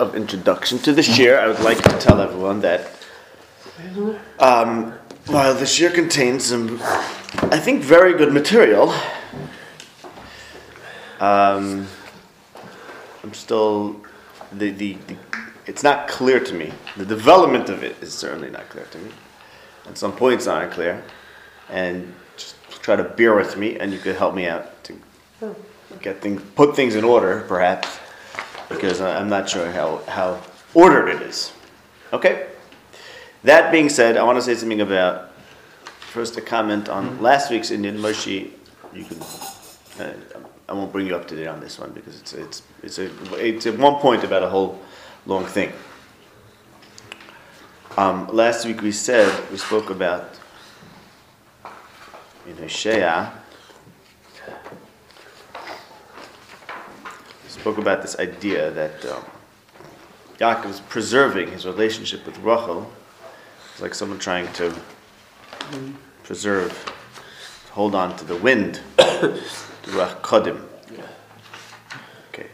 of introduction to the shir, I would like to tell everyone that while the shir contains some, I think, very good material, I'm still it's not clear to me. The development of it is certainly not clear to me. At some points, not clear, and just try to bear with me, and you could help me out to get things, put things in order, perhaps, because I'm not sure how ordered it is. Okay. That being said, I want to say something about first a comment on last week's Indian Moshi. You could. I won't bring you up to date on this one because it's at one point about a whole long thing. Last week we spoke about in Hosea, spoke about this idea that Yaakov is preserving his relationship with Rachel. It's like someone trying to preserve, hold on to the wind, Ruach Kodim. Okay.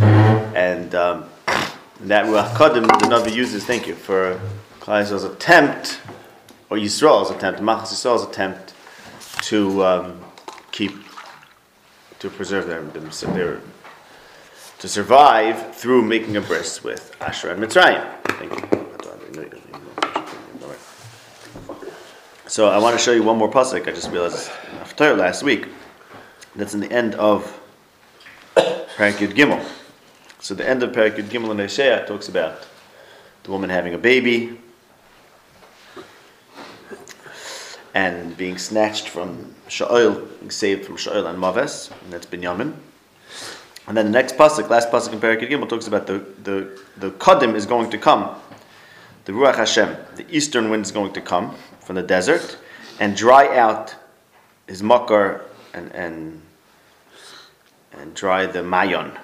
And that Ruach Kodim, the Navi uses, thank you, for Klal Yisrael's attempt, or Yisrael's attempt, Machas Yisrael's attempt to preserve them, to survive through making a bris with Asher and Mitzrayim. Thank you. So I want to show you one more pasuk. I just realized after last week. That's in the end of Perek Yud Gimel. So the end of Perek Yud Gimel in Hosea talks about the woman having a baby and being snatched from Sha'ol, being saved from Sha'ol and Maves, and that's Binyamin. And then the next pasuk, last pasuk in Perek Yud Gimel, talks about the Kodim is going to come, the Ruach Hashem, the eastern wind is going to come from the desert and dry out his makar and dry the mayon.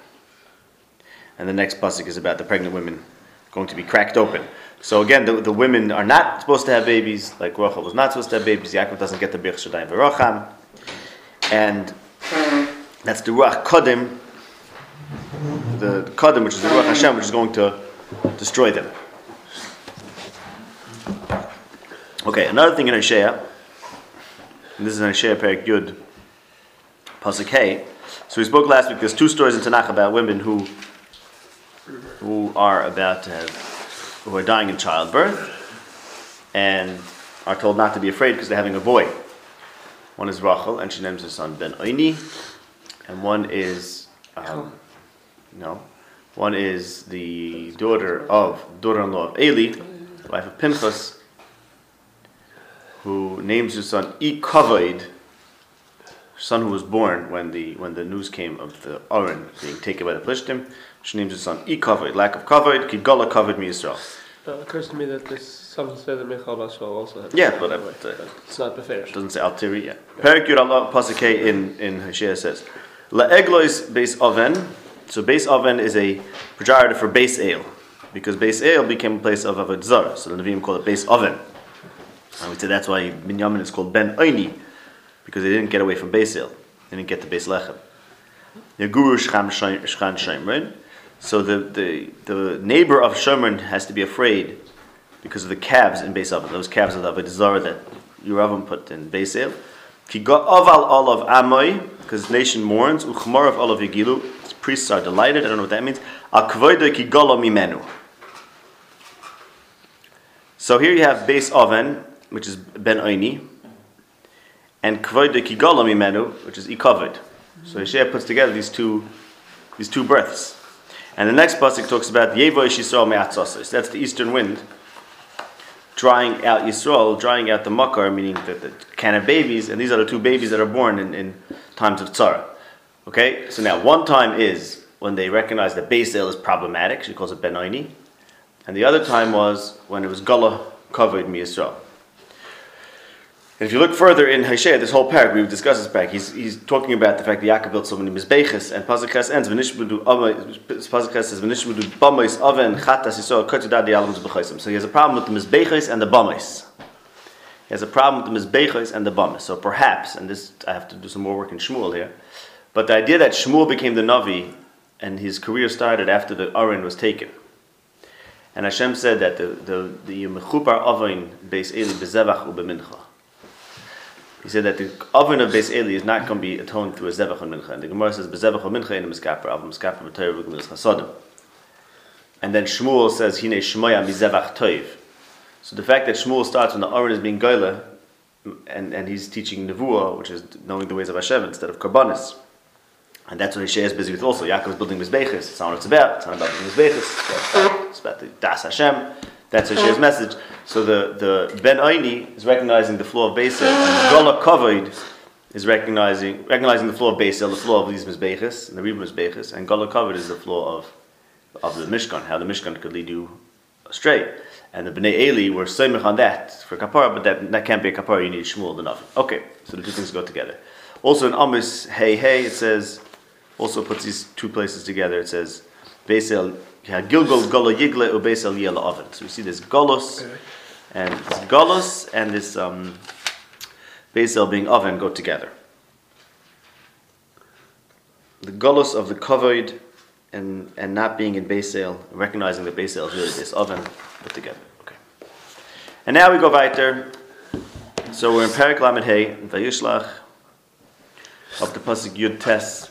And the next pasuk is about the pregnant women going to be cracked open. So again, the women are not supposed to have babies, like Rachel was not supposed to have babies. Yaakov doesn't get the birch shadayim v'rocham. And that's the Ruach Kodim, the Kodim, which is the Ruach Hashem, which is going to destroy them. Okay, another thing in Hosea, and this is in Hosea Perek Yud, Pasuk Hey. So we spoke last week. There's two stories in Tanakh about women who are about to have, who are dying in childbirth, and are told not to be afraid because they're having a boy. One is Rachel, and she names her son Ben Oni, and one is the daughter-in-law of Eli, the wife of Pinchas, who names her son Ikavod. Son who was born when the news came of the Aron being taken by the Plishtim, she names his son Ikavod, lack of kavod, Kigala kavod mi Yisrael. It occurs to me that this something said that Michal Bashal also had. Yeah, but it's not beferish. Doesn't say alteri yet. Perek Yud Allah Pasukei in Hosea says, La Eglois Beis Oven. So Beis Oven is a pejorative for Beis Ale, because Beis Ale became a place of Avodah Zarah. So the Nevi'im call it Beis Oven. And we say that's why Binyamin is called Ben Oni, because they didn't get away from Beis El. They didn't get to Beis Lechem. The guru Shechan Shomron. So the neighbor of Shomron has to be afraid because of the calves in Beis Oven. Those calves of the Avodah Zarah that Yeravam put in Beis El. Ki ga'aval olav amoy, because the nation mourns. Uchmarav olav yigilu, his priests are delighted. I don't know what that means. Al kvodo ki galo mimenu. So here you have Beis Oven, which is Ben Oni, and Kvod Kigala Mimenu, which is Ikavod. So Hosea puts together these two births. And the next pasuk talks about Yevosh Yisrael Me'atzosos. That's the eastern wind drying out Yisrael, drying out the makar, meaning the can of babies, and these are the two babies that are born in times of tzara. Okay? So now one time is when they recognize that Beis El is problematic, she calls it Ben Oni, and the other time was when it was Gala Kavod Mi Yisrael. And if you look further in Hosea, this whole parak, we've discussed this parak, he's talking about the fact that Yaakov built so many mizbeches, and Pasuk Ches ends, Pasuk Ches says, V'nishbudu b'mois oven chatas yisrael kotudad ya'alam z'b'chosim. So he has a problem with the mizbeches and the b'mois. He has a problem with the mizbeches and the b'mois. So perhaps, and this I have to do some more work in Shmuel here, but the idea that Shmuel became the Navi and his career started after the Aron was taken. And Hashem said that the mechupar oven Beis Eli bezevach ubemincha. He said that the oven of Beis Eli is not going to be atoned through a zevach and mincha. And the Gemara says bezevach ubemincha in a miskaper of miskaper b'toyr v'gemilas chasodim. And then Shmuel says hine shmoya mizevach toiv. So the fact that Shmuel starts when the Aron is being goyla, and he's teaching nevuah, which is knowing the ways of Hashem instead of karbanis. And that's what Yishai is busy with also. Yaakov is building mizbeches. It's not what it's not about building mizbeches. It's about the Das Hashem. That's Yishai's message. So the Ben Aini is recognizing the flaw of Beisel, and the Gola Kavod is recognizing the flaw of Beisel, the flaw of these mizbeches, and the Rebbe mizbeches, and Gola Kavod is the flaw of the Mishkan, how the Mishkan could lead you astray. And the Bnei Eli were soymich on that for kapara, but that can't be a kapara. You need Shmuel the Navi. Okay, so the two things go together. Also in Amos hey it says, also puts these two places together. It says, Beisel Gilgol Golo Yigle U Beisel Yela Oven. So we see this Golos and this Beisel being oven go together. The Golos of the Kavod and not being in Beisel, recognizing that Beisel is really this oven put together. Okay. And now we go weiter. So we're in Perek Lamed Hey, Vayishlach, up to Pasuk Yud Tes.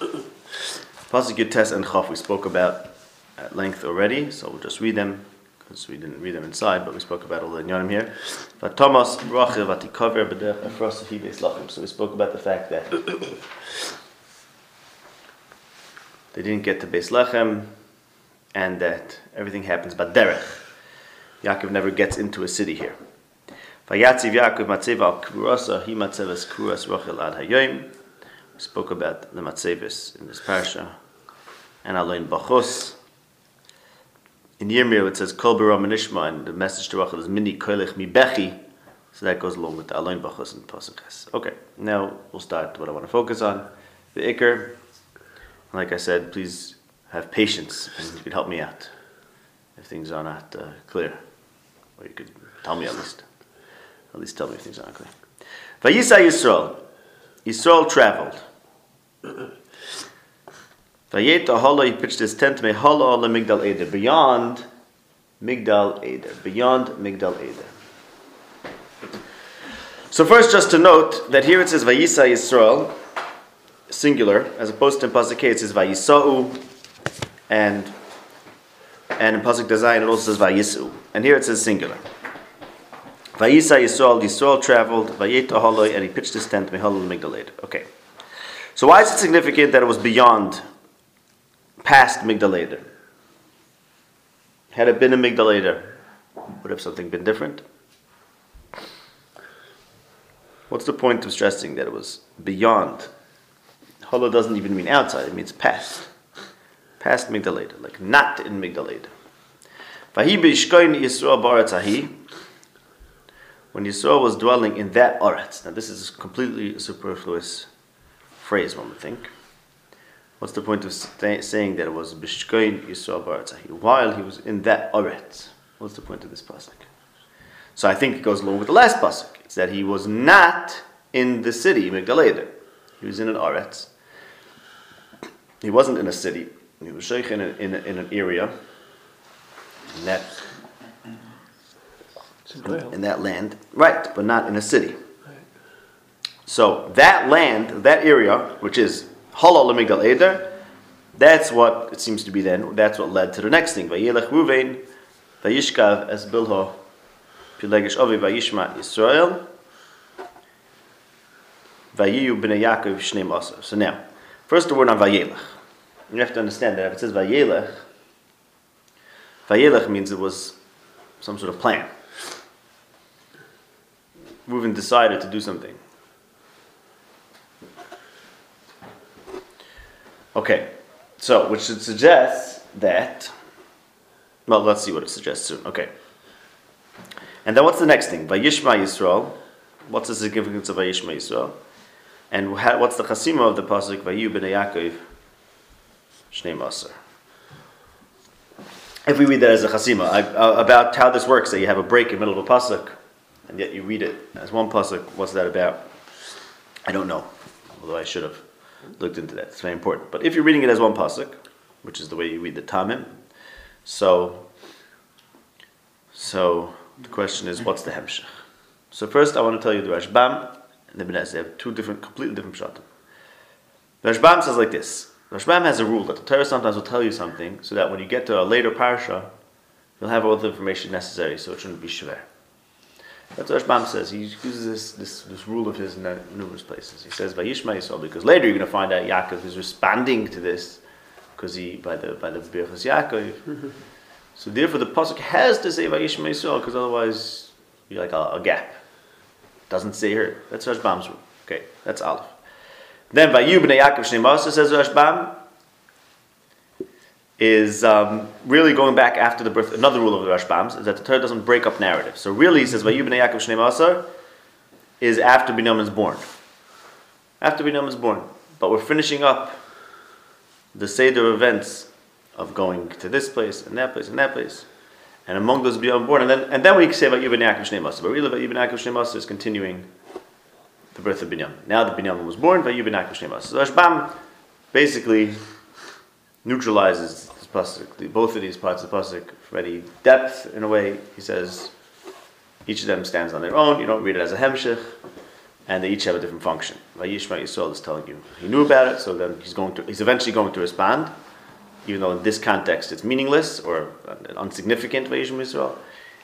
Pasuk Yud Tes and Chaf we spoke about at length already, so we'll just read them, because we didn't read them inside, but we spoke about all the Nyanim here. So we spoke about the fact that they didn't get to Beis Lechem, and that everything happens by derech. Yaakov never gets into a city here. We spoke about the Matzevis in this parasha, and Alein Bachos. In Yirmiyahu it says Kol B'Ram Nishma, and the message to Rachel is Mini Koilech Mi Bechi, so that goes along with the Alein Bachos and Pasuk Ches. Okay, now we'll start what I want to focus on, the Iker. Like I said, please have patience, and you could help me out if things are not clear, or you could tell me at least tell me if things aren't clear. Vayisa Yisrael, Yisrael traveled. Vayeta Holo, he pitched his tent me Holo le Migdal Eder, beyond Migdal Eder, beyond Migdal Eder. So first, just to note that here it says Vayisa Yisrael, singular, as opposed to in Pasuk K, it says Vayisau, and in Pasuk Zayin it also says Vayisu, and here it says singular. Vayisa Yisrael, Yisrael traveled, Vayeta Holoi, and he pitched his tent, Mehalol Migdal Eder. Okay, so why is it significant that it was beyond, past Migdal Eder? Had it been in Migdal Eder, would have something been different? What's the point of stressing that it was beyond? Holo doesn't even mean outside, it means past. Past Migdal Eder, like not in Migdal Eder. Vahi b'ishkoin Yisrael b'aretz ahi, when Yisrael was dwelling in that aretz. Now this is a completely superfluous phrase, one would think. What's the point of saying that it was b'ishkoin Yisrael b'aretz ahi, while he was in that aretz? What's the point of this pasuk? So I think it goes along with the last pasuk. It's that he was not in the city, Migdal Eder. He was in an aretz. He wasn't in a city. He was sheikh in an area. In that land. Right, but not in a city. Right. So that land, that area, which is Holo Migdal Eder, that's what it seems to be then, that's what led to the next thing. Vayelech Ruvain, Vayishkav es Bilho, Pilegish Ovi, Vayishma Yisrael, Vayiyu b'nei Yaakov shneim asav. So now, first the word on Vayelech. You have to understand that if it says Vayelech, Vayelech means it was some sort of plan. Reuven decided to do something. Okay, so which should suggest that. Well, let's see what it suggests soon. Okay. And then what's the next thing? Vayishma Yisrael. What's the significance of Vayishma Yisrael? And what's the chasima of the pasuk Vayu b'nei Yaakov shnei Maser? If we read that as a chasima about how this works, that you have a break in the middle of a pasuk, and yet you read it as one pasuk. What's that about? I don't know. Although I should have. looked into that. It's very important. But if you're reading it as one pasuk, which is the way you read the Tamim, so the question is, what's the hemshech? So first, I want to tell you the Rashbam and the Ibn Ezra have two different, completely different pshatim. The Rashbam says like this. The Rashbam has a rule that the Torah sometimes will tell you something, so that when you get to a later parsha, you'll have all the information necessary, so it shouldn't be shver. That's what Rashbam says. He uses this rule of his in numerous places. He says by Yishma Yisrael, because later you're going to find out Yaakov is responding to this, because he by the Birchas Yaakov. So therefore, the pasuk has to say by Yishma Yisrael, because otherwise you're like a gap. Doesn't say here. That's Rashbam's rule. Okay, that's Aleph. Then by Bnei Yaakov Shneimasa, says Rashbam, is really going back after the birth. Another rule of the Rashbams is that the Torah doesn't break up narrative. So really, he says, Vayu b'nei Yaakov shnei ma'asar is after Binom is born. After Binom is born. But we're finishing up the Seder events of going to this place, and that place, and that place. And among those Binom born. And then we say Vayu b'nei Yaakov shnei ma'asar. But really, Vayu b'nei Yaakov shnei ma'asar is continuing the birth of Binom. Now that Binom was born, Vayu b'nei Yaakov shnei ma'asar. So Rashbam basically neutralizes this pasuk, both of these parts of the pasuk for any depth. In a way, he says each of them stands on their own. You don't read it as a hemshech, and they each have a different function. Vayishma Yisrael is telling you he knew about it, so then he's eventually going to respond, even though in this context it's meaningless or insignificant. Vayishma Yisrael,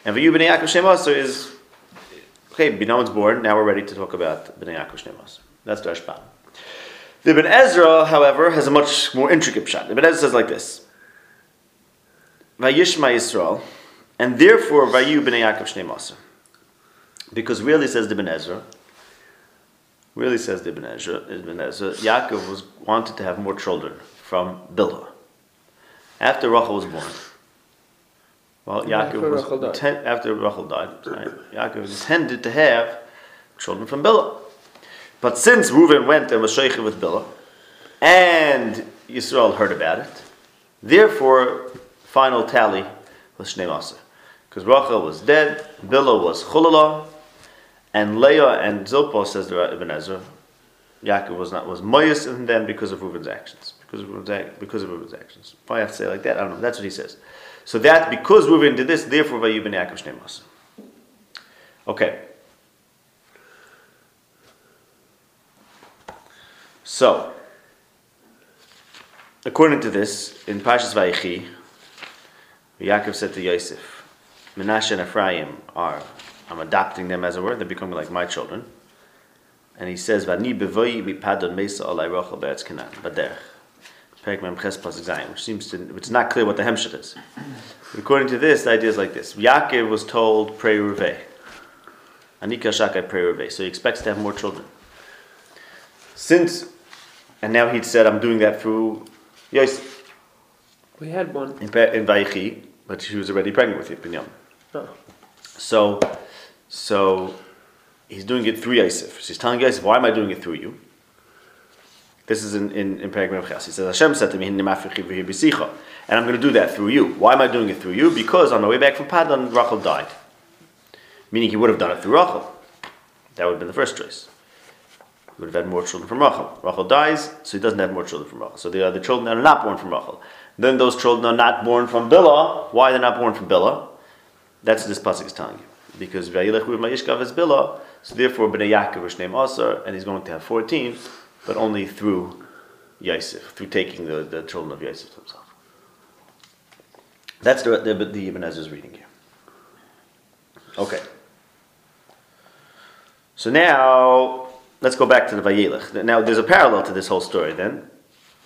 and Vayu B'nei Yaakov Shnei Ma'asar is okay. Binom's born. Now we're ready to talk about B'nei Yaakov Shnei Ma'asar. That's the Rashbam. The Ibn Ezra, however, has a much more intricate pshat. The Ibn Ezra says like this: Vayishma Yisrael, and therefore Vayu b'nei Yaakov shnei ma'asar. Because really says the Ibn Ezra, Yaakov wanted to have more children from Bilhah. After Rachel was born, well, Yaakov intended to have children from Bilhah. But since Reuven went and was sheikhah with Bilhah, and Yisrael heard about it, therefore, final tally was Shnei Ma'asar. Because Rachel was dead, Bilhah was Chulalah, and Leah and Zilpah, says the Ibn Ezra, Yaakov was mayus in them because of Reuven's actions. Because of Reuven's actions. Why I have to say it like that? I don't know. That's what he says. So that because Reuven did this, therefore Vayu b'nei Yaakov Shnei Ma'asar. Okay. So, according to this, in Parshas Vayechi, Yaakov said to Yosef, Menashe and Ephraim I'm adopting them as it were, they're becoming like my children. And he says, V'ani bevoyi bipadon mesa olai rochel be'etz Canaan, baderech. Perek memches plus exayim, which is not clear what the hemshech is. According to this, the idea is like this. Yaakov was told, pray Ruvei. Ani kashakai pray Ruvei. So he expects to have more children. And now he'd said, I'm doing that through Yosef. We had one. In Vayechi, but she was already pregnant with Binyam. Oh. So he's doing it through Yosef. So he's telling Yosef, why am I doing it through you? This is in Perek Memches. He says, Hashem said to me, and I'm going to do that through you. Why am I doing it through you? Because on my way back from Padan, Rachel died. Meaning he would have done it through Rachel. That would have been the first choice. Would have had more children from Rachel. Rachel dies, so he doesn't have more children from Rachel. So the other children are not born from Rachel. Then those children are not born from Bilhah. Why they're not born from Bilhah? That's what this pasuk is telling you. Because Vayilech u'ev ma'ishkav is Bilhah, so therefore b'nei Yaakov shnei ma'asar, and he's going to have 14, but only through Yosef, through taking the children of Yosef himself. That's the Ibn Ezra's reading here. Okay. So now, let's go back to the Vayelech. Now, there's a parallel to this whole story, then.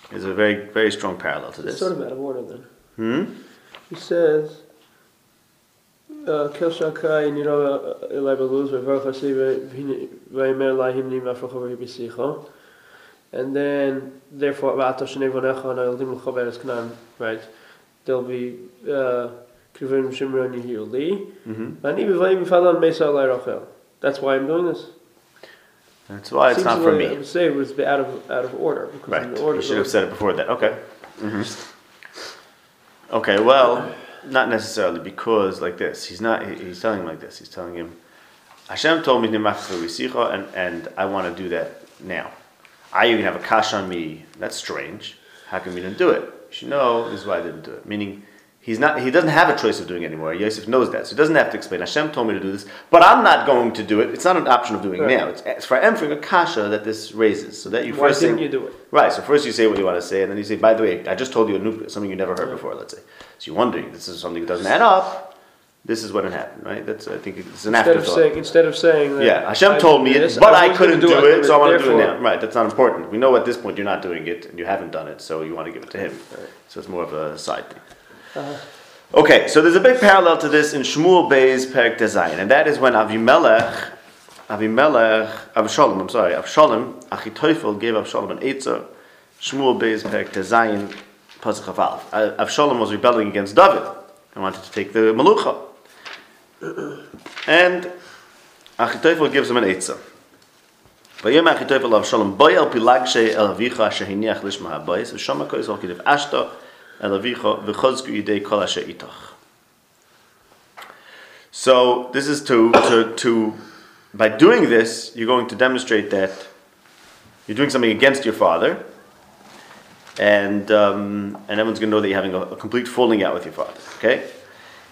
There's a very, very strong parallel to this. It's sort of out of order, then. Hmm? He says, Kel Shakai Niro Eli Beluz, Revar Chasei Vaymer Lahim Nim Afrocho Vibisicho. And then, therefore, Va'ato Shnei Vonecho and Eldim L'cho Beres K'nan, right? There'll be Krivim Shimron Yehili. V'ani B'vayim B'falan Mesa Olai Rachel. That's why I'm doing this. That's why it's not for me. I would say it was out of order. Right. You should have said it before that. Okay. Mm-hmm. Okay. Well, not necessarily because like this. He's telling him like this. He's telling him, Hashem told me to and I want to do that now. I even have a kash on me. That's strange. How come you didn't do it? You should know, this is why I didn't do it. Meaning, he doesn't have a choice of doing it anymore. Yosef knows that, so he doesn't have to explain. Hashem told me to do this, but I'm not going to do it. It's not an option of doing now. It's for emphasizing a kasha that this raises. So that you first say, you do it? Right, so first you say what you want to say, and then you say, by the way, I just told you a new, something you never heard before, let's say. So you're wondering, this is something that doesn't add up. This is what it happened, right? That's, I think it's an afterthought. Instead of saying that... Yeah, Hashem told me it, but I couldn't do it, so I want to do it now. Right, that's not important. We know at this point you're not doing it, and you haven't done it, so you want to give it to him. Right. So it's more of a side thing. Okay, so there's a big parallel to this in Shmuel Bey's Perek Tezayin, and that is when Avshalom, Achitophel gave Avshalom an Eitzah, Shmuel Bey's Perek Tezayin, Pasuk Chaf Aleph. Avshalom was rebelling against David and wanted to take the Malucha. And Achitophel gives him an Eitzah. Vayom Achitophel Avshalom boy al Pilagshe el Avicha shehiniach lishma habayis v'shama koizol kidev ashto So this is to by doing this, you're going to demonstrate that you're doing something against your father, and everyone's going to know that you're having a complete falling out with your father. Okay,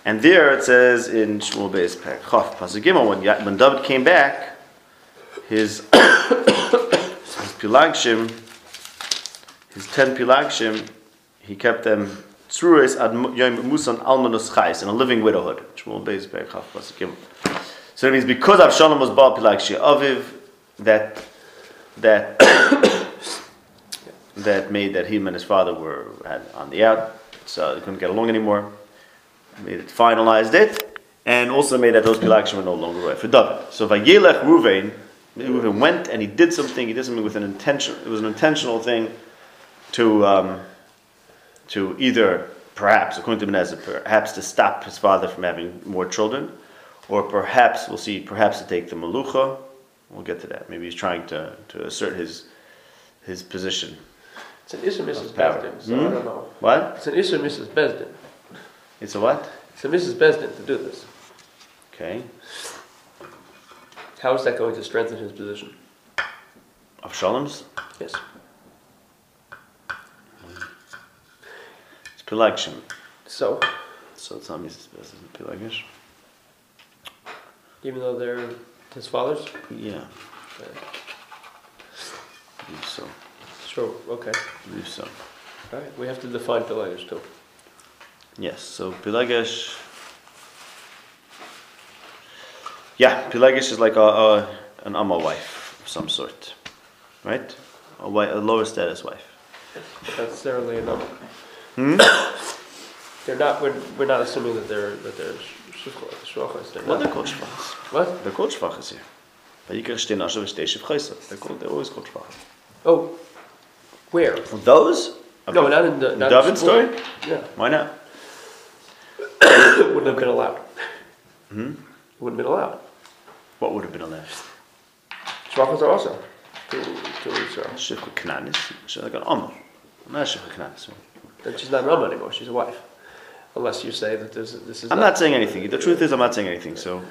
and there it says in Shmuel Beis Perek Chof Pasuk Gimel when David came back, his 10 pilagshim. He kept them tzuris ad yom musan almanos chais in a living widowhood. So it means because Avshalom was baal pilag she'aviv, that made that him and his father were on the out, so they couldn't get along anymore. Made it finalized it, and also made that those pilagshim were no longer right for David. So vayelech Reuven went and he did something. He did something with an intention. It was an intentional thing to either, perhaps, according to Menezes, perhaps to stop his father from having more children, or perhaps, we'll see, perhaps to take the Malucha. We'll get to that. Maybe he's trying to assert his position. It's an Isser Mrs. Besdin, so I don't know. What? It's an Isser Mrs. Besdin. It's a what? It's a Mrs. Besdin to do this. Okay. How is that going to strengthen his position? Of Shalom's? Yes. Pilagshim. So it's not Mrs. Besdin Pilagish. Even though they're his fathers? Yeah. Okay. I believe so. Sure, okay. I believe so. Alright, we have to define Pilagish too. Yes, so Pilagish. Yeah, Pilagish is like an Amma wife of some sort. Right? A lower status wife. That's certainly an Amma. They're not. We're not assuming that they're shvachas. Well, they're called shvachas. What? They're called shvachas here. But you can stay nasha v'stei shvachas. They're always called shvachas. Oh, where? Those? No, not in the David story. Yeah. Why not? Wouldn't have been allowed. Wouldn't have been allowed. What would have been allowed? Shvachas are also to Israel. Shvachas k'nanis. She's like an omer. Not shvachas k'nanis. That she's not an Amma anymore, she's a wife. Unless you say that this is... I'm not saying anything. The truth is I'm not saying anything, so...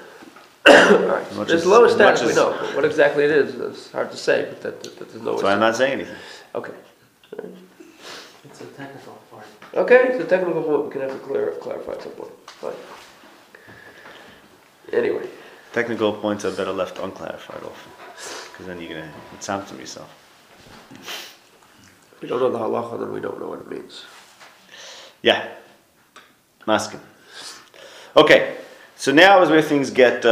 Alright, there's lower status we know. What exactly it is, it's hard to say, but that there's no... That's why I'm not saying anything. Okay. It's a technical part. Okay, it's a technical point. We can have to clarify at some point. Fine. Anyway. Technical points are better left unclarified often. Because then you're going to sound to yourself. We don't know the halacha, then we don't know what it means. Yeah. Maskim. Okay. So now is where things get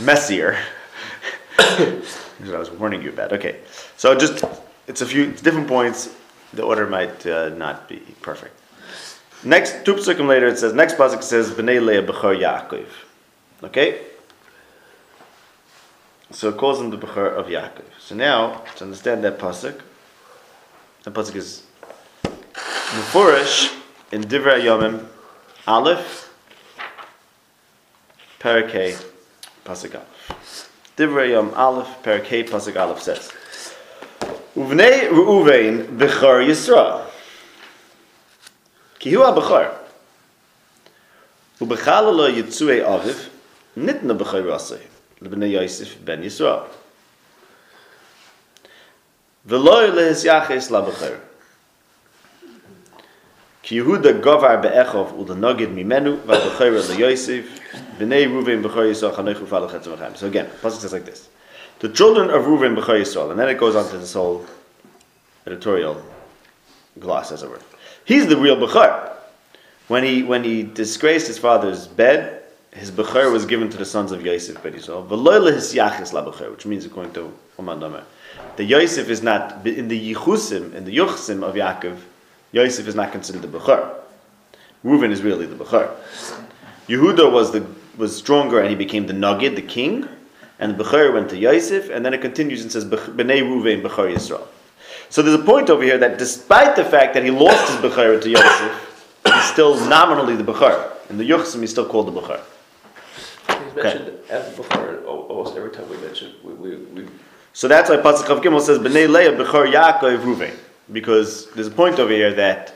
messier. That's what I was warning you about. Okay. So just, it's a few different points. The order might not be perfect. Next, two psukim later, it says, next pasuk says, B'nei Leah B'chor Yaakov. Okay? So it calls him the B'chor of Yaakov. So now, to understand that pasuk, the pasuk is Mufurish in Divrei Yomim, Aleph, Perek Hey, Pasuk Aleph. Divrei Yom Aleph, Perek Hey, Pasuk Aleph says, Uvnei Reuven Bechor Yisra, Ki hu ha-Bechor, Ubechal lo Yitzuei Aviv, Nitna Bechor Rasei, Lebnei Yosef ben Yisra. V'lo lehiz yaches labacher. Ki Yehuda govar be'echov ulenogid mimenu va'bechera leYosef b'nei Reuven b'chor Yisrael chanoichu falachetz v'chaim. So again, the pasuk says like this: the children of Reuven b'chor Yisrael, and then it goes on to this whole editorial gloss, as it were. He's the real bechor. When he disgraced his father's bed, his bechor was given to the sons of Yosef ben Yisrael. V'lo lehiz yaches labacher, which means according to Oman Domer, the Yosef is not in the Yichusim, in the Yuchsim of Yaakov. Yosef is not considered the Bechor. Reuven is really the Bechor. Yehuda was stronger and he became the Nagid, the king, and the Bechor went to Yosef, and then it continues and says Bnei Reuven Bechor Yisrael. So there's a point over here that despite the fact that he lost his Bechor to Yosef, he's still nominally the Bechor. In the Yuchsim, he's still called the Bechor. He's mentioned as Bechor almost every time we mention. So that's why Pasuk Chav Gimel says Bnei Leah Bechor Yaakov Reuven, because there's a point over here that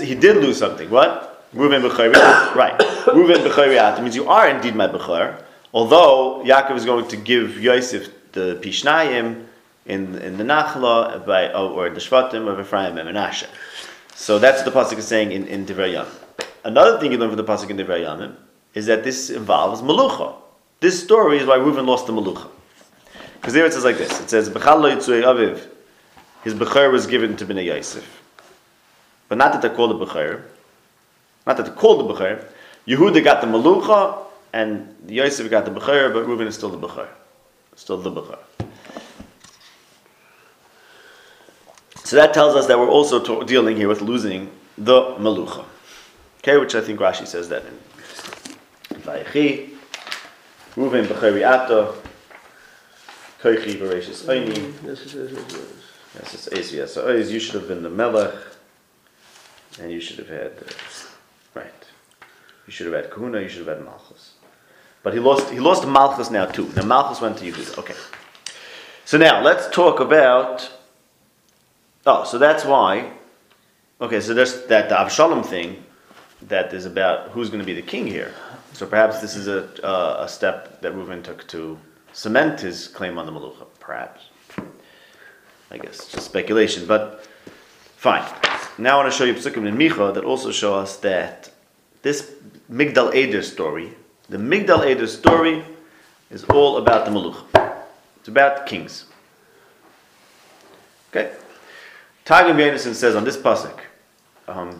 he did lose something. What? Reuven Bechor Yaakov. Right. Reuven Bechor Yaakov means you are indeed my Bechor, although Yaakov is going to give Yosef the Pishnayim in the Nachla or the Shvatim of Ephraim and Menashe. So that's what the Pasuk is saying in Divrei Yamim. Another thing you learn from the Pasuk in Divrei Yamim is that this involves Melucha. This story is why Reuven lost the Melucha. Because there it says like this. It says, B'chal lo yitzui aviv. His Bechor was given to Bnei Yosef. But not that they called the Bechor. Not that they called the Bechor. Yehuda got the Malucha, and Yosef got the Bechor, but Reuven is still the Bechor. Still the Bechor. So that tells us that we're also dealing here with losing the Malucha. Okay, which I think Rashi says that in Vayechi. Reuven Bechor Yato. Koichi voracious Oini. Yes, it's Ezra. So you should have been the Melech, and you should have had right. You should have had Kahuna. You should have had Malchus. But he lost Malchus now too. Now Malchus went to Yehuda. Okay. So now let's talk about. Oh, so that's why. Okay, so there's that the Avshalom thing, that is about who's going to be the king here. So perhaps this is a step that Reuven took to cement his claim on the Malucha, perhaps. I guess, just speculation, but fine. Now I want to show you Pesukim in Micha that also show us that this Migdal Eder story, the Migdal Eder story is all about the Malucha. It's about kings. Okay? Targum Yonasan says on this Pasuk, Mehalal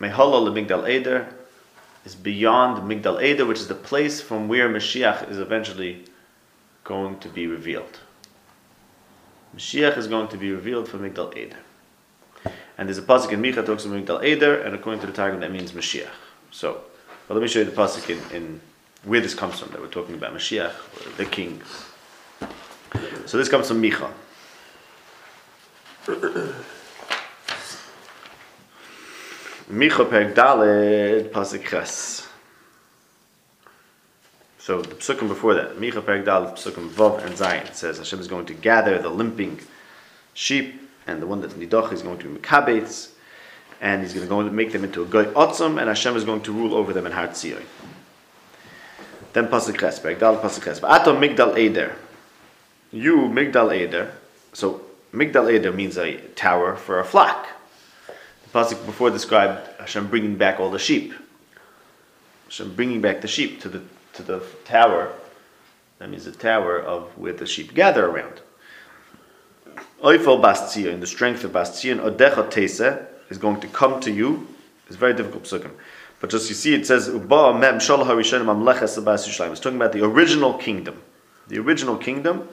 Migdal Eder is beyond Migdal Eder, which is the place from where Mashiach is eventually going to be revealed. Mashiach is going to be revealed from Migdal Eder. And there's a pasuk in Micha that talks about Migdal Eder, and according to the Targum, that means Mashiach. So, well, let me show you the pasuk in where this comes from, that we're talking about Mashiach, the king. So this comes from Micha. Micha Perek Daled pasuk Ches. So the psukim before that, Micha Perek Daled psukim Vav and Zayin, says Hashem is going to gather the limping sheep, and the one that's nidoch is going to be mekabetz, and he's going to go and make them into a goy otzum, and Hashem is going to rule over them in Har Tzion. Then pasuk Ches, Perek Daled pasuk Ches. Ato Migdal Eder, you Migdal Eder. So Migdal Eder means a tower for a flock. The pasuk before described Hashem bringing back all the sheep. Hashem bringing back the sheep to the tower, that means the tower of where the sheep gather around. Oifel Bas Tzion, the strength of Bas Tzion, Odecha Teiseh, is going to come to you. It's very difficult psukim, but just you see it says Uba Mem Shal HaRishonim Amleches Bas Yishlaim. It's talking about the original kingdom. The original kingdom.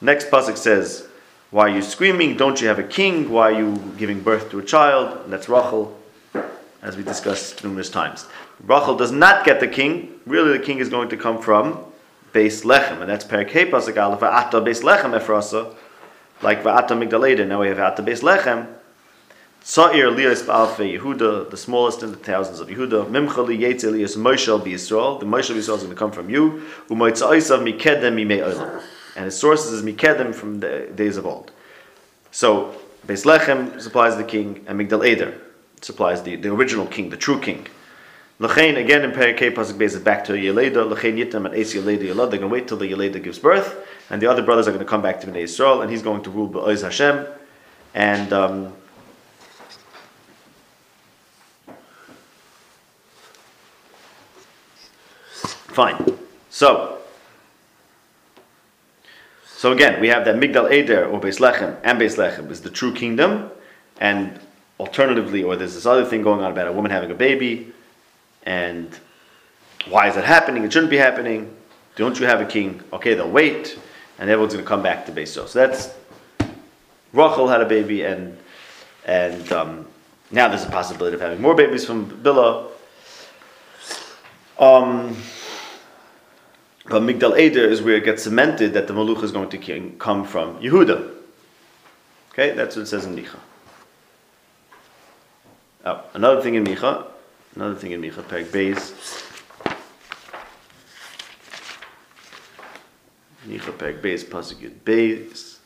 Next pasuk says, why are you screaming? Don't you have a king? Why are you giving birth to a child? And that's Rachel, as we discussed numerous times. Rachel does not get the king. Really, the king is going to come from Beis Lechem, and that's Perek Hei Pasuk Aleph. Va'ata Beis Lechem Efrasa, like Va'ata Migdal Eder. Now we have Va'ata Beis Lechem. Tza'ir liyos ba'alfei Yehuda, the smallest in the thousands of Yehuda. Mimcha li yetze liyos Moshel b'Yisrael. The Moshel b'Yisrael is going to come from you. U'moitza'osav mikedem mimei olam, and his sources is mikedem from the days of old. So Beis Lechem supplies the king, and Migdal Eder supplies the original king, the true king. L'chein, again in Perikei Pasuk Beis, is back to Yeleda. L'chein Yitam and Es Yeleda Yelad. They're going to wait till the Yeleda gives birth, and the other brothers are going to come back to Bnei Yisrael, and he's going to rule Be'oz Hashem. And fine. So again, we have that Migdal Eder or Beis Lechem, and Beis Lechem is the true kingdom, and alternatively, or there's this other thing going on about a woman having a baby. And why is that happening? It shouldn't be happening. Don't you have a king? Okay, they'll wait, and everyone's going to come back to Beis Yisrael. So that's Rachel had a baby, and now there's a possibility of having more babies from Bilhah. But Migdal Eder is where it gets cemented that the Maluch is going to come from Yehuda. Okay, that's what it says in Micha. Oh, another thing in Micha. Another thing in Micha, Perek Beis. Micha, Perek Beis, Pasuk Yud Beis.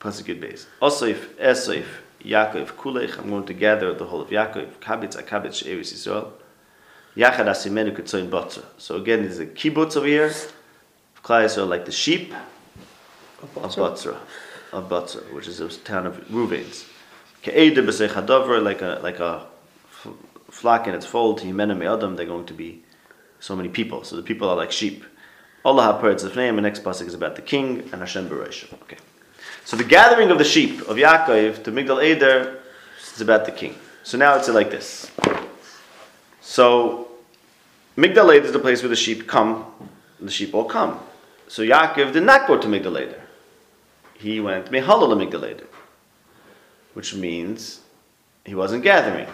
Pasuk Yud Beis. Osif, Esif, Yaakov, Kulech. I'm going to gather the whole of Yaakov. Kabitz, Akabitz, She'eris Yisrael. Yachad Asimenu Ketzoyin Botzer. So again, there's a kibbutz over here. Klal Yisrael like the sheep of Botzer, which is a town of Reuven's. Ke'eder B'sei Chadavra, like a flock in its fold, they're going to be so many people. So the people are like sheep. Allah HaParetz of name, the next pasuk is about the king and Hashem Bereshim. Okay. So the gathering of the sheep of Yaakov to Migdal Eder is about the king. So now it's like this. So Migdal Eder is the place where the sheep come, and the sheep all come. So Yaakov did not go to Migdal Eder. He went Mehalal Migdal Eder, which means he wasn't gathering.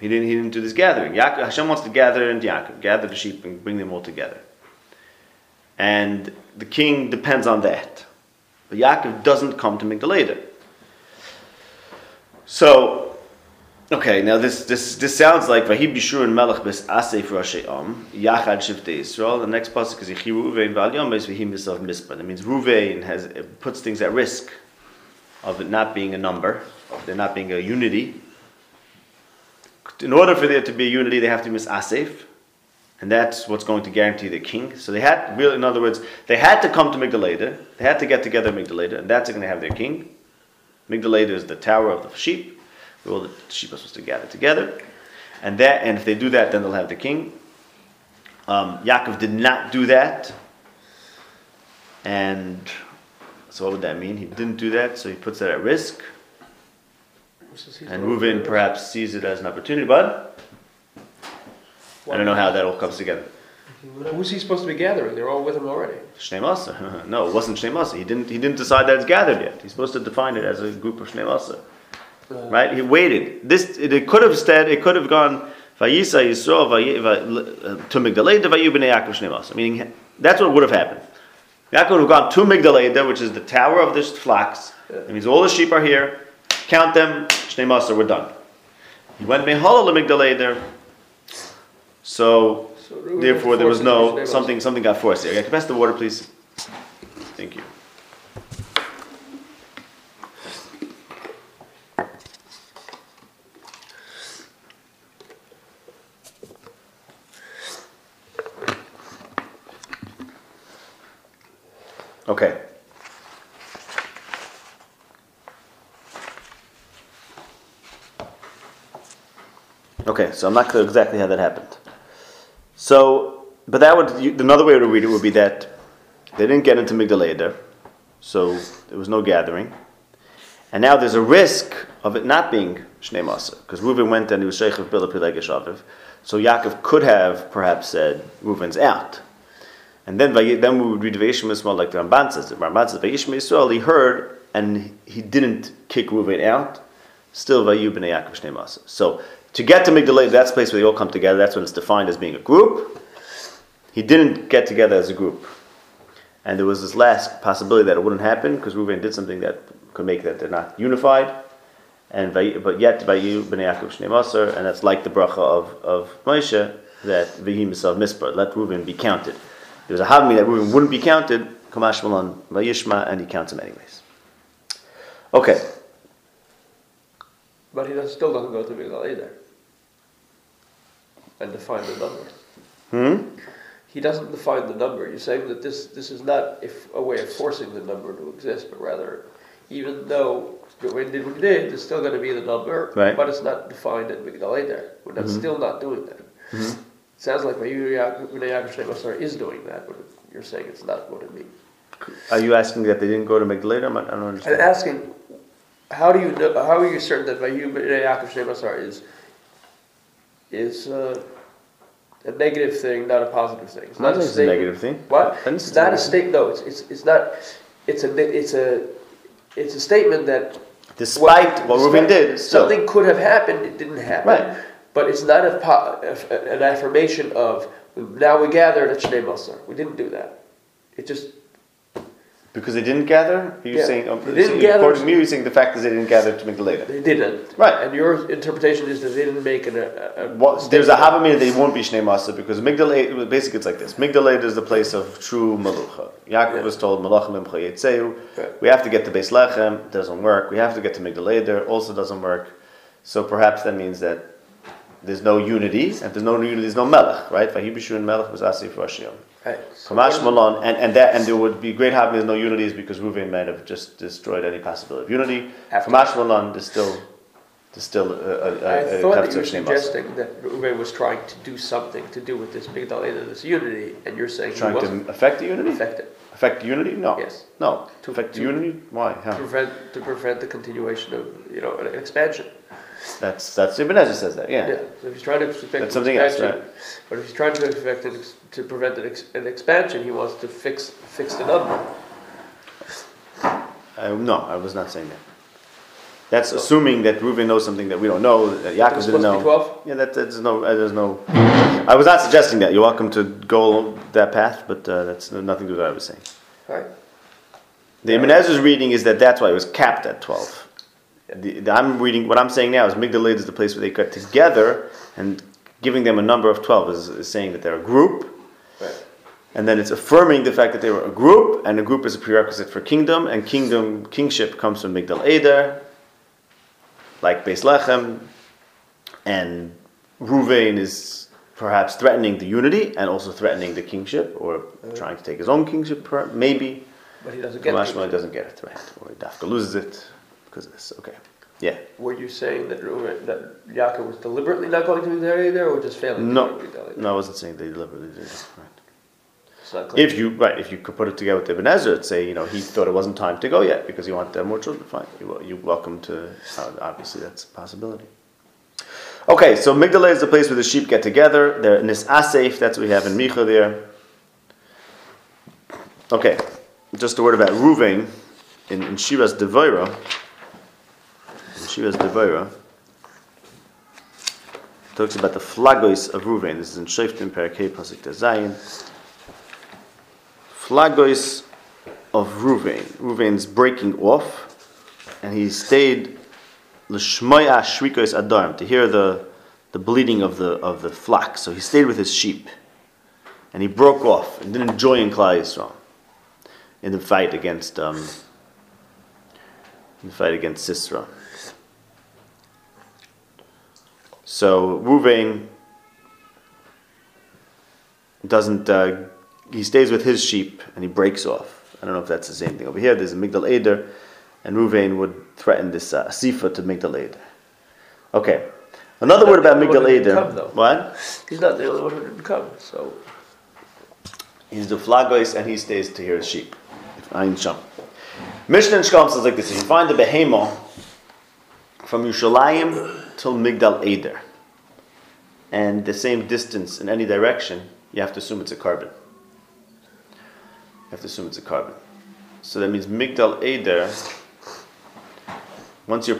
He didn't do this gathering. Hashem wants to gather and Yaakov, gather the sheep and bring them all together. And the king depends on that. But Yaakov doesn't come to Migdal Eder. So, okay, now this sounds like Vahib Bishur and Melech Bes Asef Rashi Om, Yachad Shivtei Yisrael. The next pasuk is Yechiru Uve and Valyom Bes Vahim Yisav Mispa. That means Ruvein puts things at risk of it not being a number, of there not being a unity. In order for there to be unity, they have to miss Asif, and that's what's going to guarantee the king. So they had, really, in other words, they had to come to Migdal Eder. They had to get together at Migdal Eder, and that's going to have their king. Migdal Eder is the tower of the sheep, where all the sheep are supposed to gather together, and if they do that, then they'll have the king. Yaakov did not do that, and so what would that mean? He didn't do that, so he puts that at risk. And Reuven perhaps sees it as an opportunity, but I don't know how that all comes together. Who's he supposed to be gathering? They're all with him already. Shnei Maser. No, it wasn't Shnei Maser. He didn't decide that it's gathered yet. He's supposed to define it as a group of Shnei Maser. Right? He waited. It could have gone Vayisa Yisrael to Migdal Eder Vayu b'nei Yaakov Shnei Maser. Meaning that's what would have happened. Yaakov would have gone to Migdal Eder, which is the tower of the flocks. That means all the sheep are here. Count them, Shnei Maser, we're done. He went Mehalal Migdal Eder, so therefore there was no, something got forced there. Okay, can you pass the water, please? Thank you. Okay. Okay, so I'm not clear exactly how that happened. So, but that would, another way to read it would be that they didn't get into Migdal Eder, so there was no gathering. And now there's a risk of it not being Shnei Maser, because Reuven went and he was Sheikh of Bilhah Pilegesh Aviv, so Yaakov could have perhaps said, Reuven's out. And then we would read Vayishma Yisrael like the Ramban says. The Ramban says, Vayishma Yisrael, he heard, and he didn't kick Reuven out, still Vayu b'nei Yaakov Shnei Maser. So, to get to Migdal Eder, that's the place where they all come together. That's when it's defined as being a group. He didn't get together as a group. And there was this last possibility that it wouldn't happen because Reuven did something that could make that they're not unified. But yet, Vayu b'nei Yaakov Shnei Maser, and that's like the bracha of Moshe, that V'hi misav mispar, let Reuven be counted. There was a havmi that Reuven wouldn't be counted, Kamash Malon Vayishma, and he counts him anyways. Okay. But he still doesn't go to Migdal Eder. and define the number. He doesn't define the number. You're saying that this is not a way of forcing the number to exist, but rather, even though it's still going to be the number, right, but it's not defined at Migdal Eder. We're still not doing that. It sounds like Vinay Yaakov Shnei Masar is doing that, but you're saying it's not what it means. Are you asking that they didn't go to Migdal Eder? I don't understand. I'm asking, how do you know, how are you certain that Vinay Yaakov Shnei Masar is a negative thing, not a positive thing? It's not a statement. A negative thing. What? It's not a statement. No, it's not. It's a statement that despite what Reuven did, something could have happened. It didn't happen. Right. But it's not an affirmation of now we gathered at Shnei Masar. We didn't do that. It just because they didn't gather. Are you saying? According to me, you're saying the fact is they didn't gather to Migdal Eder. They didn't. Right. And your interpretation is that they didn't make there's a havamina that they won't be Shnei Masar because Migdal Eder. Basically, it's like this: Migdal Eder is the place of true malucha. Yaakov was told malachim emcha yetzeu. We have to get to Beis Lechem. It doesn't work. We have to get to Migdal Eder. Also doesn't work. So perhaps that means that there's no unity, and if there's no unity, there's no melech, right? Vahibishun melech was asif Roshion. Kamash Malon, and there would be great having there's no unities because Reuven might have just destroyed any possibility of unity. Kamash Malon, there's still I thought that you were suggesting that Reuven was trying to do something to do with this Migdal Eder, this unity, and you're saying trying to affect the unity. Affect unity? No. Yes. No. To affect unity? Why? How? To prevent the continuation of an expansion. That's Ibn Ezra says that, yeah. So if he's trying to affect that's something else, right? But if he's trying to affect to prevent an expansion, he wants to fix the number. No, I was not saying that. That's assuming that Reuven knows something that we don't know, that Yaakov didn't know. 12? Yeah, there's no. I was not suggesting that. You're welcome to go along that path, but that's nothing to do with what I was saying. All right. The Ibn Ezra's reading is that's why it was capped at 12. What I'm saying now is Migdal Eder is the place where they got together, and giving them a number of 12 is saying that they're a group, right, and then it's affirming the fact that they were a group, and a group is a prerequisite for kingdom, and kingship comes from Migdal Eder, like Beis Lechem, and Reuven is perhaps threatening the unity and also threatening the kingship, or trying to take his own kingship, maybe. But he doesn't get it. He doesn't get it, right? Or Dafka loses it. Because of this, okay, yeah. Were you saying that Yaakov was deliberately not going to Migdal Eder, or just failing? No, I wasn't saying they deliberately didn't. Right. It's not clear. If you could put it together with Ibn Ezra, it'd say he thought it wasn't time to go yet because he wanted to have more children. Fine, you're welcome to. Obviously, that's a possibility. Okay, so Migdal Eder is the place where the sheep get together. They're nisasef. That's what we have in Micha there. Okay, just a word about Reuven in Shira's Devorah. Shira's Devorah talks about the flagos of Reuven. This is in Shoftim Perkei Pasuk Tezayin. Flagos of Reuven. Reuven's breaking off, and he stayed l'shmoya shrikos adarim, to hear the bleating of the flock. So he stayed with his sheep, and he broke off and didn't join Klal Yisrael in the fight against Sisera. So Reuven doesn't. He stays with his sheep and he breaks off. I don't know if that's the same thing over here. There's a Migdal Eder, and Reuven would threaten this Asifa to Migdal Eder. Okay. Another word about Migdal Eder. What? He's not the only one who didn't come. So he's the flagos and he stays to hear his sheep. Ein Sham. Mishnah and Shkam says like this: if you find the behemoth from Yerushalayim till Migdal Eder, and the same distance in any direction, you have to assume it's a carbon. So that means Migdal Eder. Once you're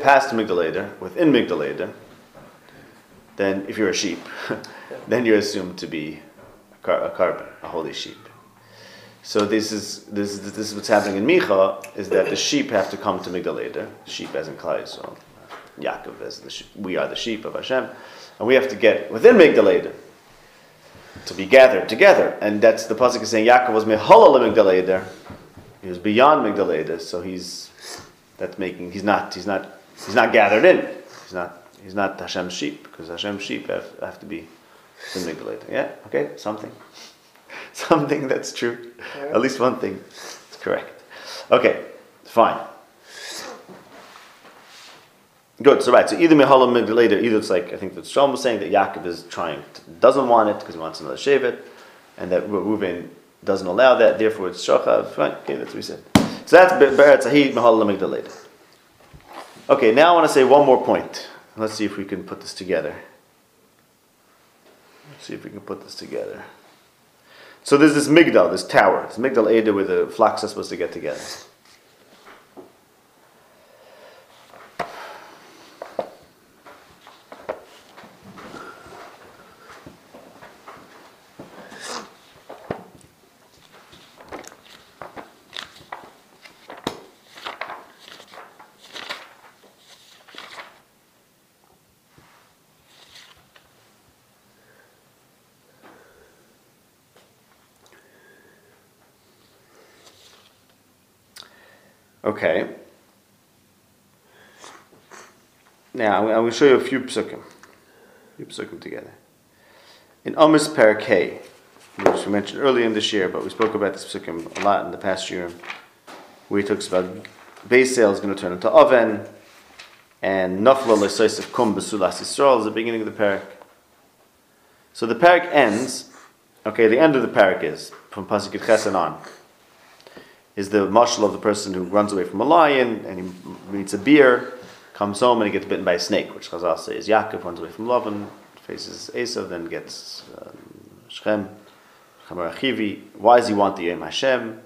past Migdal Eder, within Migdal Eder, then if you're a sheep, then you're assumed to be a carbon, a holy sheep. So this is what's happening in Micha, is that the sheep have to come to Migdal Eder. Sheep as in Klal Yisrael. Yaakov as the sheep. We are the sheep of Hashem, and we have to get within Migdal Eder to be gathered together. And that's the pasuk is saying Yaakov was mehalal Migdal Eder. He was beyond Migdal Eder, so he's not gathered in. He's not He's not Hashem's sheep, because Hashem's sheep have to be manipulated. Yeah, okay, something. Something that's true. Yeah. At least one thing is correct. Okay, fine. Good, so right, so either Mihala Migdalator, either it's like, I think that Shalom was saying that Yaakov is doesn't want it because he wants another Shevet, and that Reuven doesn't allow that, therefore it's Shochav, right? Okay, that's what we said. So that's Be'eretz Hahi Mihala Migdalator. Okay, now I want to say one more point. Let's see if we can put this together. So there's this Migdal, this tower, this Migdal Eder where the flocks are supposed to get together. Okay. Now I will show you a few psukim together. In Amos Perek Hey, which we mentioned earlier in this year, but we spoke about this psukim a lot in the past year, where he talks about Beis Sale is going to turn into oven, and Nafla L'Soisef Kum B'Sulas Yisrael is the beginning of the parak. So the parak ends. Okay, the end of the parak is from Pasuk Ches and on. Is the mashal of the person who runs away from a lion and he meets a bear, comes home and he gets bitten by a snake, which Chazal says Yaakov runs away from Lavan, faces Esav, then gets Shechem, Chamar Achivi. Why does he want the Yom Hashem?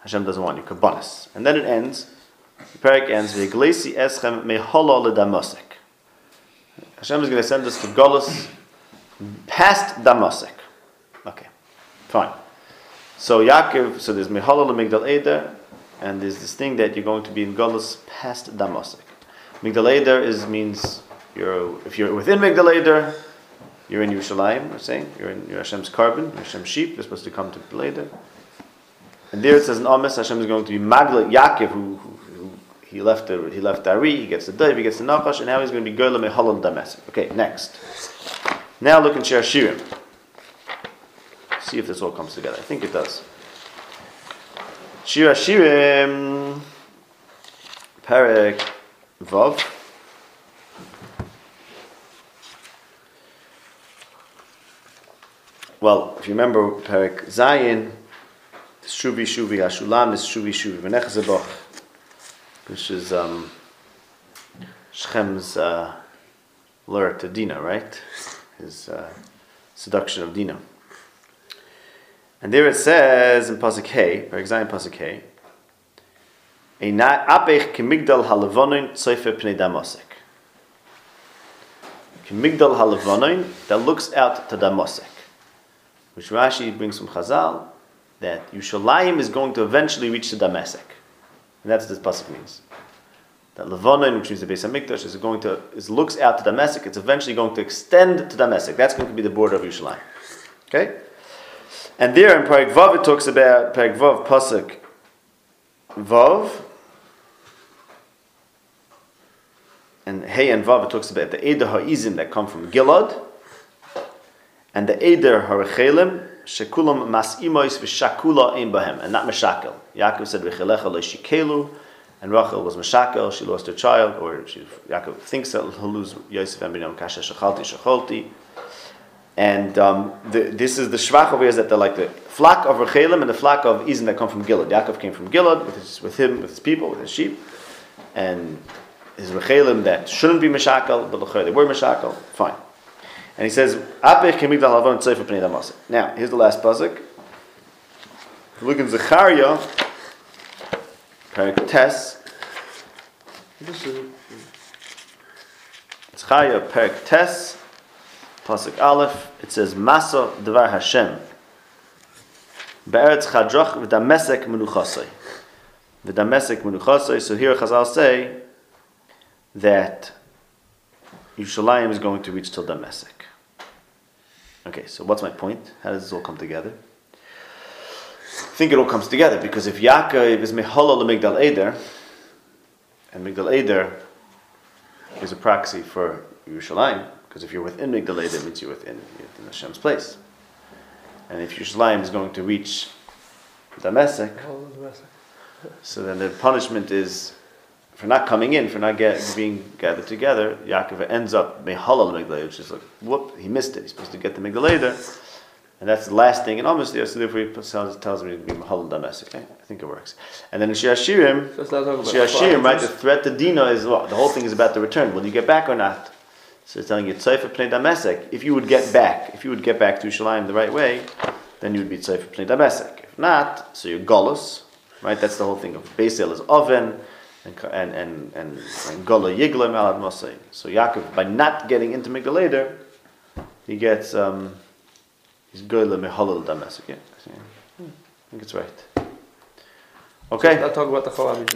Hashem doesn't want you, Kabbanis. And then it ends, the parak ends, V'yeglesi eschem mehala l'Damasek. Hashem is going to send us to Golus past Damasek. Okay, fine. So Yaakov, so there's Mihalal Migdal Eder, and there's this thing that you're going to be in Golus past Damasek. Migdal Eder means if you're within Migdal Eder, you're in Yerushalayim. We're saying you're Hashem's carbon, Hashem's sheep. You're supposed to come to Migdal Eder, and there it says in Amos, Hashem is going to be Magla Yaakov, who he left Dari, he gets the Dov, he gets the Nachash, and now he's going to be Gola Mihalal Damasek. Okay, next. Now look in Shir Hashirim. See if this all comes together. I think it does. Shir Hashirim, Perek Vav. Well, if you remember Perek Zayin, Shuvi Shuvi Hashulam is Shuvi Shuvi V'nechzeboch, which is Shechem's lure to Dinah, right? His seduction of Dinah. And there it says in Pasuk Hey, for example, Pasuk Hey, apech kimigdal halavonin tsoife pnei Damasek. Kimigdal halavonin, that looks out to Damasek, which Rashi brings from Chazal that Yushalayim is going to eventually reach to Damasek, and that's what this pasuk means. That lavonin, which means the Beis Hamikdash, looks out to Damasek. It's eventually going to extend to Damasek. That's going to be the border of Yushalayim. Okay. And there in Perek Vav it talks about Perek Vav Pasuk Vav, and Hey and Vav it talks about the Eder Ha'izim that come from Gilad, and the Eder Ha'rechelim Shekulam Mas'imois V'Shakula Ein Bahem, and not Meshakel. Yaakov said V'Chilecha Lo'Shikelu, and Rachel was Meshakel. She lost her child, or Yaakov thinks that he'll lose Yosef and Binyamin Kasha Shechalti. And this is the shvach over here, is that they're like the flock of Rechelim and the flock of Izim that come from Gilad. Yaakov came from Gilad with his people, with his sheep, and his Rechelim that shouldn't be Meshakel, but they were Meshakel. Fine. And he says, now, here's the last pasuk. Look in Zechariah, Perek Tes. Zechariah, Perek Tes. Pasuk Aleph, it says Masa Devar Hashem Be'eretz Chadroch V'Damesek Menuchasei. So here Chazal say that Yushalayim is going to reach till Damesek. Okay, so what's my point? How does this all come together? I think it all comes together because if Yaakov is Mehalal Migdal Eder, and Migdal Eder is a proxy for Yerushalayim, because if you're within Migdalei, that means you're within Hashem's place. And if Yerushalayim is going to reach Damascus, so then the punishment is for not coming in, for not being gathered together. Yaakov ends up mehalal Migdalei, which is like, whoop, he missed it. He's supposed to get the Migdalei there. And that's the last thing in Amos there, so therefore he tells me to be Mahal Damascus. Okay? I think it works. And then in Shir Hashirim, right, the threat to Dina is what? The whole thing is about the return. Will you get back or not? So it's telling you, Tzayfa Pnei Damascus. If you would get back to Yerushalayim the right way, then you would be Tzayfa Pnei Damascus. If not, so you're Golos, right? That's the whole thing of Beis El is Oven, and Gola Yigla Malad Mosay. So Yaakov, by not getting into Migdalei there, he gets... He's goyle mehalal damasik. I think it's right. Okay. I'll talk about the Chol HaMidah.